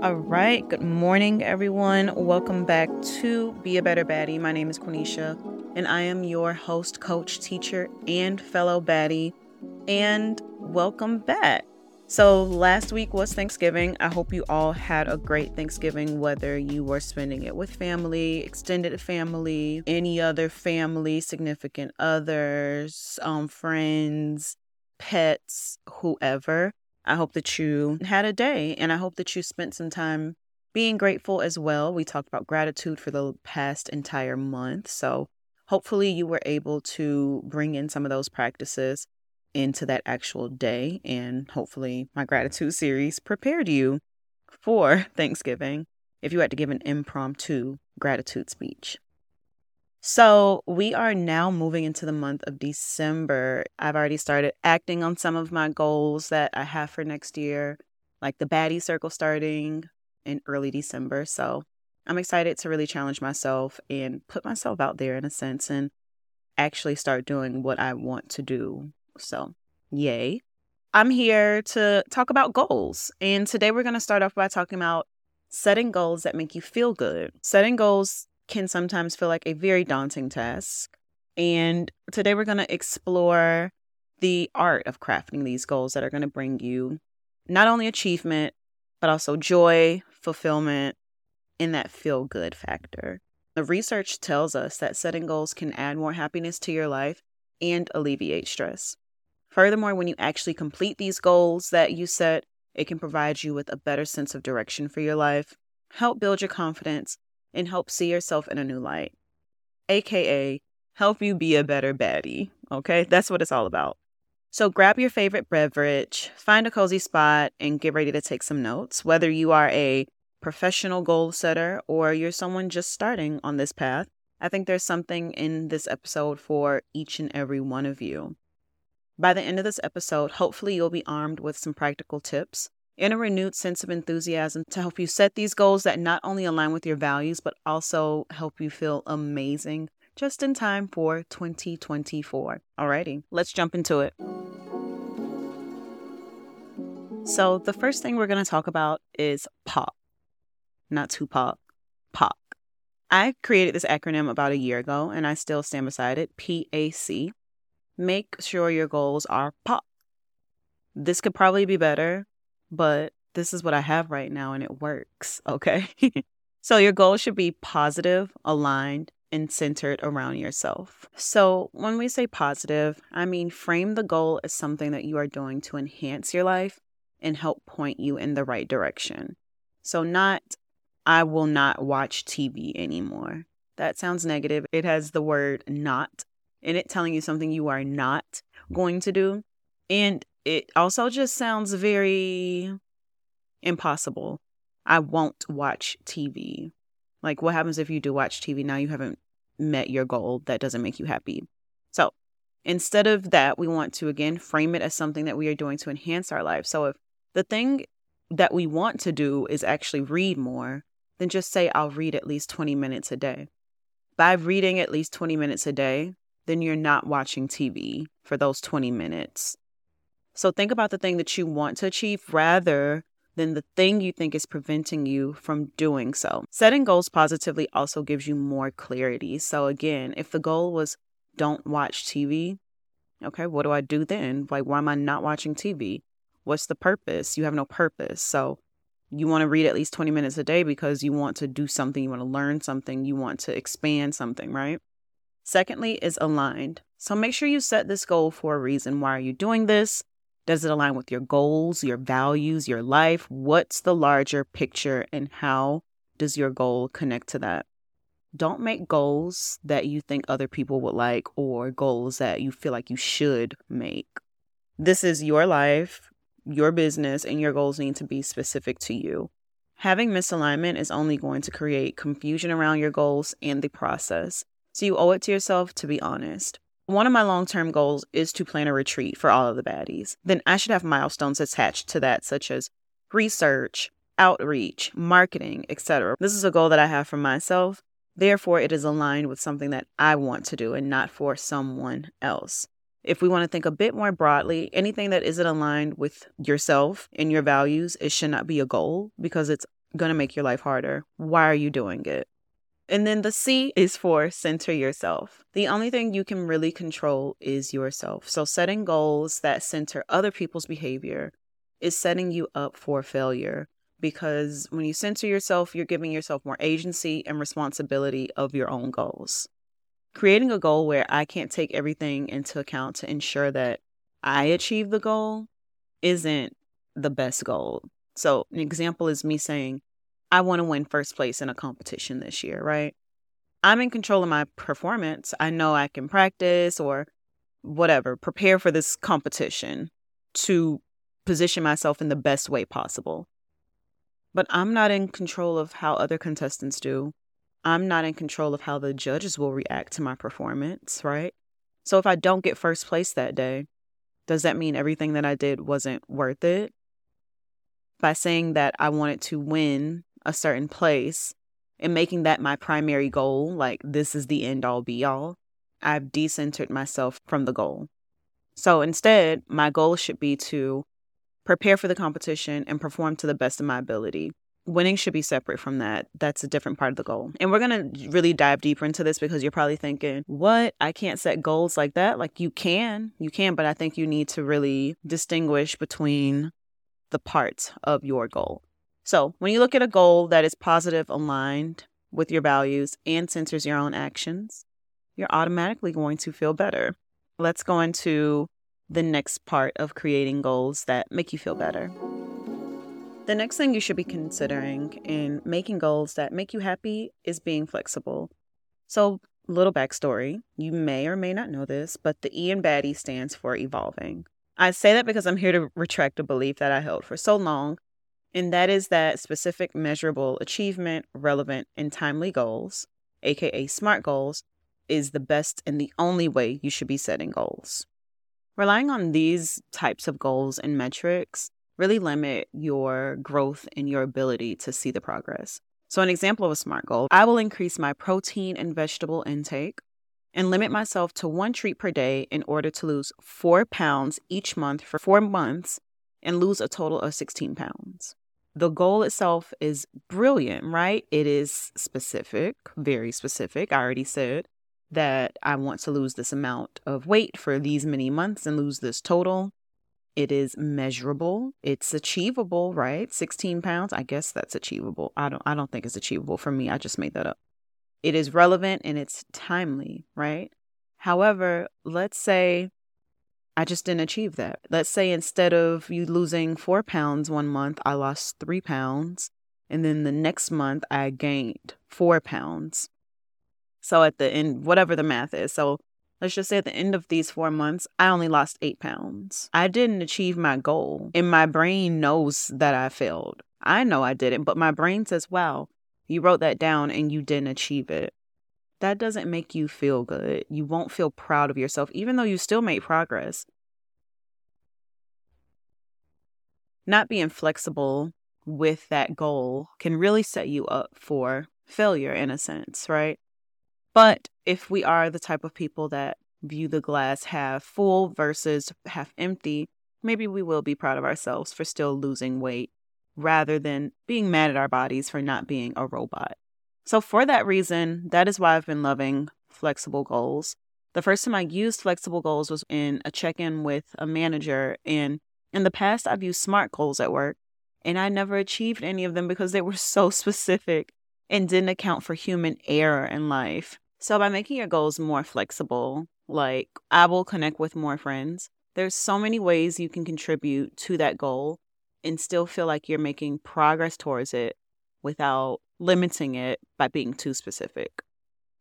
All right, good morning, everyone. Welcome back to Be A Better Baddie. My name is Quenisha, and I am your host, coach, teacher, and fellow baddie. And welcome back. So last week was Thanksgiving. I hope you all had a great Thanksgiving, whether you were spending it with family, extended family, any other family, significant others, friends, pets, whoever. I hope that you had a day, and I hope that you spent some time being grateful as well. We talked about gratitude for the past entire month. So hopefully you were able to bring in some of those practices into that actual day, and hopefully my gratitude series prepared you for Thanksgiving if you had to give an impromptu gratitude speech. So we are now moving into the month of December. I've already started acting on some of my goals that I have for next year, like the baddie circle starting in early December. So I'm excited to really challenge myself and put myself out there in a sense and actually start doing what I want to do. So, yay. I'm here to talk about goals. And today we're going to start off by talking about setting goals that make you feel good. Setting goals can sometimes feel like a very daunting task. And today we're going to explore the art of crafting these goals that are going to bring you not only achievement, but also joy, fulfillment, and that feel-good factor. The research tells us that setting goals can add more happiness to your life and alleviate stress. Furthermore, when you actually complete these goals that you set, it can provide you with a better sense of direction for your life, help build your confidence, and help see yourself in a new light, aka help you be a better baddie, okay? That's what it's all about. So grab your favorite beverage, find a cozy spot, and get ready to take some notes. Whether you are a professional goal setter or you're someone just starting on this path, I think there's something in this episode for each and every one of you. By the end of this episode, hopefully you'll be armed with some practical tips and a renewed sense of enthusiasm to help you set these goals that not only align with your values, but also help you feel amazing just in time for 2024. Alrighty, let's jump into it. So the first thing we're going to talk about is PAC. Not Tupac, PAC. I created this acronym about a year ago, and I still stand beside it, PAC. Make sure your goals are PAC. This could probably be better, but this is what I have right now, and it works, okay? So your goals should be positive, aligned, and centered around yourself. So when we say positive, I mean frame the goal as something that you are doing to enhance your life and help point you in the right direction. So not I will not watch TV anymore. That sounds negative. It has the word not in it, telling you something you are not going to do. And it also just sounds very impossible. I won't watch TV. Like, what happens if you do watch TV? Now you haven't met your goal. That doesn't make you happy. So instead of that, we want to, again, frame it as something that we are doing to enhance our life. So if the thing that we want to do is actually read more, then just say, I'll read at least 20 minutes a day. By reading at least 20 minutes a day, then you're not watching TV for those 20 minutes. So think about the thing that you want to achieve rather than the thing you think is preventing you from doing so. Setting goals positively also gives you more clarity. So again, if the goal was don't watch TV, okay, what do I do then? Like, why am I not watching TV? What's the purpose? You have no purpose. So you want to read at least 20 minutes a day because you want to do something, you want to learn something, you want to expand something, right? Secondly is aligned. So make sure you set this goal for a reason. Why are you doing this? Does it align with your goals, your values, your life? What's the larger picture, and how does your goal connect to that? Don't make goals that you think other people would like or goals that you feel like you should make. This is your life, your business, and your goals need to be specific to you. Having misalignment is only going to create confusion around your goals and the process. So you owe it to yourself to be honest. One of my long-term goals is to plan a retreat for all of the baddies. Then I should have milestones attached to that, such as research, outreach, marketing, etc. This is a goal that I have for myself. Therefore, it is aligned with something that I want to do and not for someone else. If we want to think a bit more broadly, anything that isn't aligned with yourself and your values, it should not be a goal because it's going to make your life harder. Why are you doing it? And then the C is for center yourself. The only thing you can really control is yourself. So setting goals that center other people's behavior is setting you up for failure, because when you center yourself, you're giving yourself more agency and responsibility of your own goals. Creating a goal where I can't take everything into account to ensure that I achieve the goal isn't the best goal. So an example is me saying, I want to win first place in a competition this year, right? I'm in control of my performance. I know I can practice or whatever, prepare for this competition to position myself in the best way possible. But I'm not in control of how other contestants do. I'm not in control of how the judges will react to my performance, right? So if I don't get first place that day, does that mean everything that I did wasn't worth it? By saying that I wanted to win a certain place and making that my primary goal, like this is the end all be all, I've decentered myself from the goal. So instead, my goal should be to prepare for the competition and perform to the best of my ability. Winning should be separate from that. That's a different part of the goal. And we're going to really dive deeper into this because you're probably thinking, what? I can't set goals like that? Like you can, but I think you need to really distinguish between the parts of your goal. So when you look at a goal that is positive, aligned with your values, and centers your own actions, you're automatically going to feel better. Let's go into the next part of creating goals that make you feel better. The next thing you should be considering in making goals that make you happy is being flexible. So little backstory, you may or may not know this, but the E in Baddie stands for evolving. I say that because I'm here to retract a belief that I held for so long, and that is that specific, measurable, achievement, relevant, and timely goals, aka SMART goals, is the best and the only way you should be setting goals. Relying on these types of goals and metrics really limit your growth and your ability to see the progress. So an example of a SMART goal, I will increase my protein and vegetable intake and limit myself to 1 treat per day in order to lose 4 pounds each month for 4 months and lose a total of 16 pounds. The goal itself is brilliant, right? It is specific, very specific. I already said that I want to lose this amount of weight for these many months and lose this total. It is measurable. It's achievable, right? 16 pounds. I guess that's achievable. I don't think it's achievable for me. I just made that up. It is relevant and it's timely, right? However, let's say I just didn't achieve that. Let's say instead of you losing 4 pounds 1 month, I lost 3 pounds. And then the next month I gained 4 pounds. So at the end, whatever the math is. So let's just say at the end of these 4 months, I only lost 8 pounds. I didn't achieve my goal. And my brain knows that I failed. I know I didn't, but my brain says, wow, you wrote that down and you didn't achieve it. That doesn't make you feel good. You won't feel proud of yourself, even though you still made progress. Not being flexible with that goal can really set you up for failure in a sense, right? But if we are the type of people that view the glass half full versus half empty, maybe we will be proud of ourselves for still losing weight, rather than being mad at our bodies for not being a robot. So for that reason, that is why I've been loving flexible goals. The first time I used flexible goals was in a check-in with a manager. And in the past, I've used SMART goals at work, and I never achieved any of them because they were so specific and didn't account for human error in life. So by making your goals more flexible, like I will connect with more friends, there's so many ways you can contribute to that goal and still feel like you're making progress towards it without limiting it by being too specific.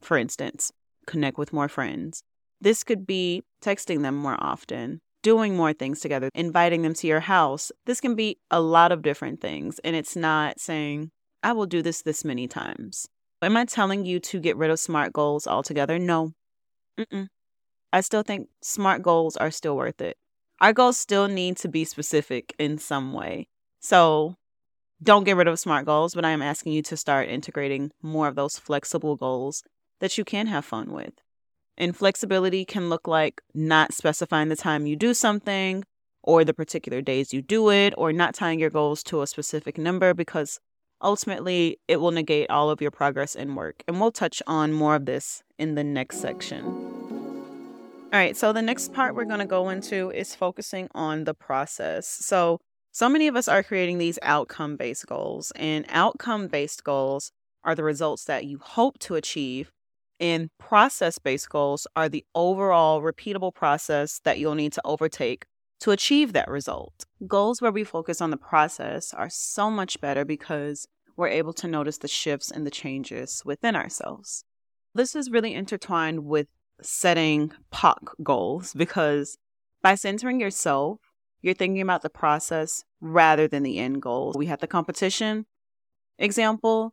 For instance, connect with more friends. This could be texting them more often, doing more things together, inviting them to your house. This can be a lot of different things. And it's not saying, I will do this many times. Am I telling you to get rid of SMART goals altogether? No. I still think SMART goals are still worth it. Our goals still need to be specific in some way. So don't get rid of SMART goals, but I am asking you to start integrating more of those flexible goals that you can have fun with. And flexibility can look like not specifying the time you do something or the particular days you do it, or not tying your goals to a specific number, because Ultimately, it will negate all of your progress in work. And we'll touch on more of this in the next section. All right, so the next part we're going to go into is focusing on the process. So many of us are creating these outcome-based goals, and outcome-based goals are the results that you hope to achieve, and process-based goals are the overall repeatable process that you'll need to overtake to achieve that result. Goals where we focus on the process are so much better because we're able to notice the shifts and the changes within ourselves. This is really intertwined with setting PAC goals, because by centering yourself, you're thinking about the process rather than the end goal. We had the competition example.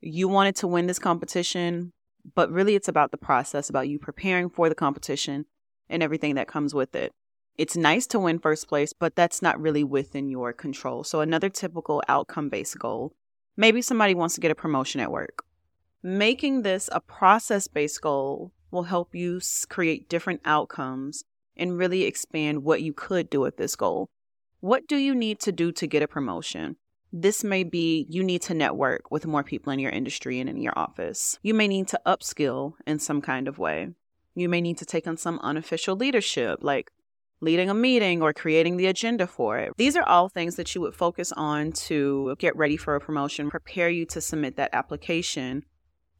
You wanted to win this competition, but really it's about the process, about you preparing for the competition and everything that comes with it. It's nice to win first place, but that's not really within your control. So another typical outcome-based goal, maybe somebody wants to get a promotion at work. Making this a process-based goal will help you create different outcomes and really expand what you could do with this goal. What do you need to do to get a promotion? This may be you need to network with more people in your industry and in your office. You may need to upskill in some kind of way. You may need to take on some unofficial leadership, like leading a meeting or creating the agenda for it. These are all things that you would focus on to get ready for a promotion, prepare you to submit that application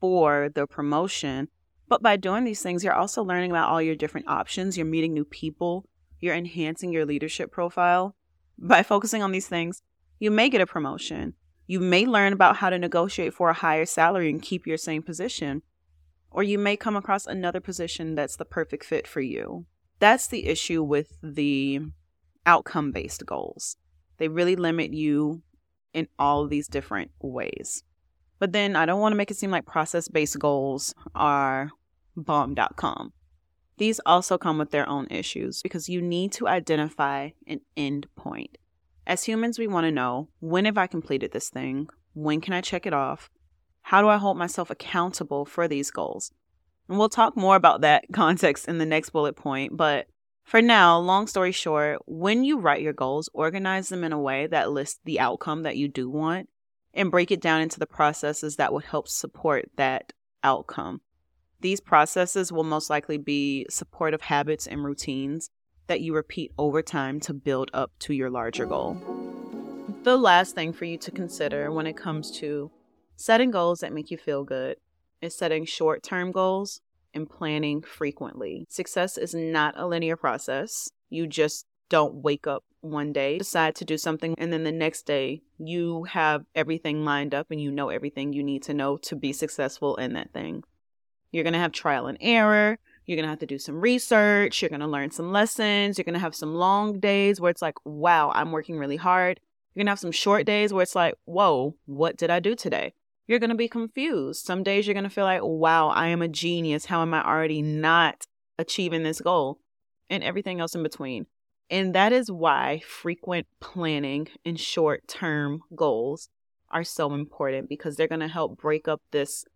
for the promotion. But by doing these things, you're also learning about all your different options. You're meeting new people. You're enhancing your leadership profile. By focusing on these things, you may get a promotion. You may learn about how to negotiate for a higher salary and keep your same position. Or you may come across another position that's the perfect fit for you. That's the issue with the outcome-based goals. They really limit you in all these different ways. But then I don't want to make it seem like process-based goals are bomb.com. These also come with their own issues because you need to identify an end point. As humans, we want to know, when have I completed this thing? When can I check it off? How do I hold myself accountable for these goals? And we'll talk more about that context in the next bullet point. But for now, long story short, when you write your goals, organize them in a way that lists the outcome that you do want and break it down into the processes that will help support that outcome. These processes will most likely be supportive habits and routines that you repeat over time to build up to your larger goal. The last thing for you to consider when it comes to setting goals that make you feel good is setting short-term goals and planning frequently. Success is not a linear process. You just don't wake up one day, decide to do something, and then the next day you have everything lined up and you know everything you need to know to be successful in that thing. You're going to have trial and error. You're going to have to do some research. You're going to learn some lessons. You're going to have some long days where it's like, wow, I'm working really hard. You're going to have some short days where it's like, whoa, what did I do today? You're going to be confused. Some days you're going to feel like, wow, I am a genius. How am I already not achieving this goal? And everything else in between. And that is why frequent planning and short-term goals are so important, because they're going to help break up this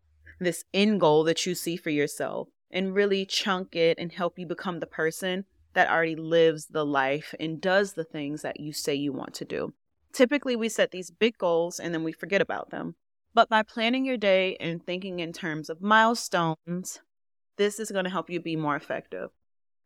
end goal that you see for yourself and really chunk it and help you become the person that already lives the life and does the things that you say you want to do. Typically, we set these big goals and then we forget about them. But by planning your day and thinking in terms of milestones, this is going to help you be more effective.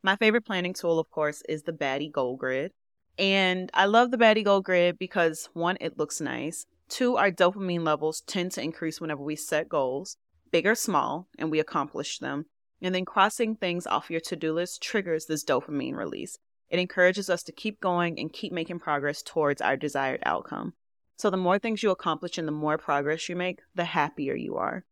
My favorite planning tool, of course, is the Baddie Gold Grid. And I love the Baddie Gold Grid because, one, it looks nice. Two, our dopamine levels tend to increase whenever we set goals, big or small, and we accomplish them. And then crossing things off your to-do list triggers this dopamine release. It encourages us to keep going and keep making progress towards our desired outcome. So the more things you accomplish and the more progress you make, the happier you are.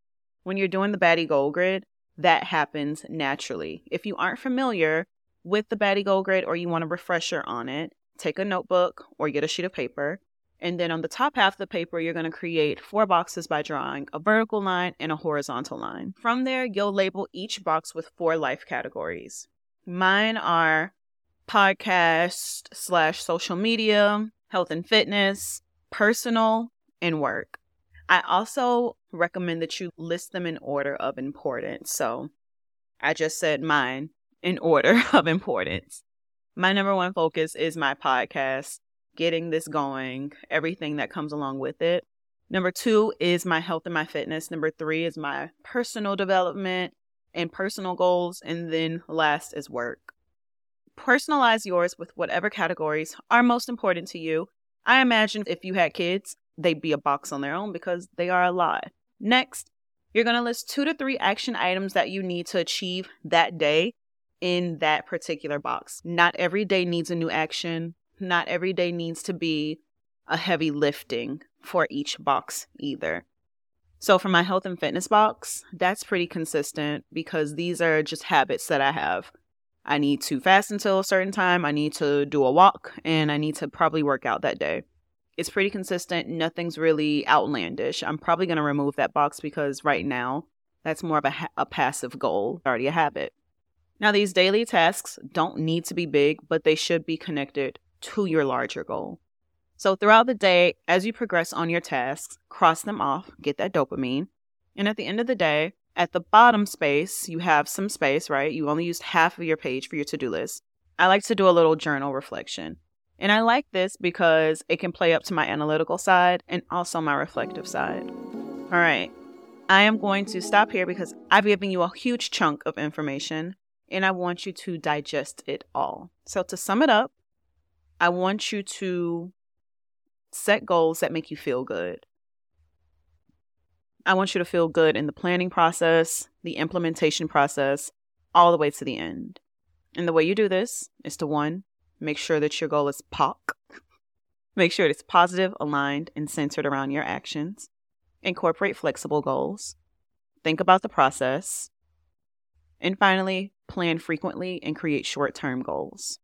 When you're doing the Baddie Gold Grid, that happens naturally. If you aren't familiar with the Baddie Gold Grid or you want a refresher on it, take a notebook or get a sheet of paper. And then on the top half of the paper, you're going to create 4 boxes by drawing a vertical line and a horizontal line. From there, you'll label each box with 4 life categories. Mine are podcast/social media, health and fitness, personal, and work. I also recommend that you list them in order of importance. So I just said mine in order of importance. My number one focus is my podcast, getting this going, everything that comes along with it. Number 2 is my health and my fitness. Number 3 is my personal development and personal goals. And then last is work. Personalize yours with whatever categories are most important to you. I imagine if you had kids, they'd be a box on their own because they are a lot. Next, you're going to list 2 to 3 action items that you need to achieve that day in that particular box. Not every day needs a new action. Not every day needs to be a heavy lifting for each box either. So for my health and fitness box, that's pretty consistent because these are just habits that I have. I need to fast until a certain time. I need to do a walk, and I need to probably work out that day. It's pretty consistent. Nothing's really outlandish. I'm probably going to remove that box because right now that's more of a passive goal, already a habit. Now, these daily tasks don't need to be big, but they should be connected to your larger goal. So throughout the day, as you progress on your tasks, cross them off, get that dopamine. And at the end of the day, at the bottom space, you have some space, right? You only used half of your page for your to-do list. I like to do a little journal reflection. And I like this because it can play up to my analytical side and also my reflective side. All right, I am going to stop here because I've given you a huge chunk of information and I want you to digest it all. So to sum it up, I want you to set goals that make you feel good. I want you to feel good in the planning process, the implementation process, all the way to the end. And the way you do this is to 1, make sure that your goal is PAC. Make sure it's positive, aligned, and centered around your actions. Incorporate flexible goals. Think about the process. And finally, plan frequently and create short-term goals.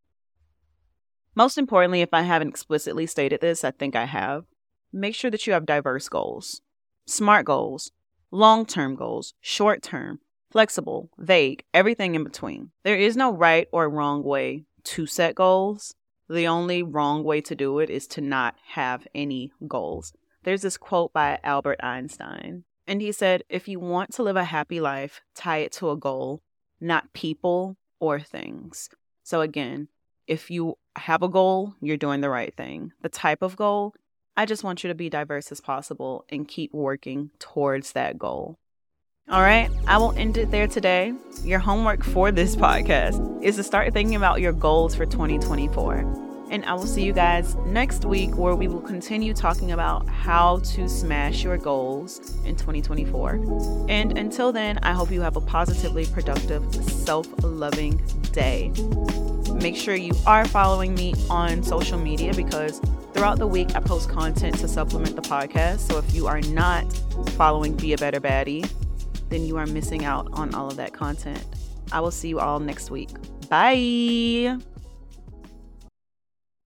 Most importantly, if I haven't explicitly stated this, I think I have. Make sure that you have diverse goals. SMART goals, long-term goals, short-term, flexible, vague, everything in between. There is no right or wrong way to set goals. The only wrong way to do it is to not have any goals. There's this quote by Albert Einstein, and he said, if you want to live a happy life, tie it to a goal, not people or things. So again, if you have a goal, you're doing the right thing. The type of goal, I just want you to be diverse as possible and keep working towards that goal. All right, I will end it there today. Your homework for this podcast is to start thinking about your goals for 2024. And I will see you guys next week where we will continue talking about how to smash your goals in 2024. And until then, I hope you have a positively productive, self-loving day. Make sure you are following me on social media because throughout the week, I post content to supplement the podcast. So if you are not following Be A Better Baddie, then you are missing out on all of that content. I will see you all next week. Bye.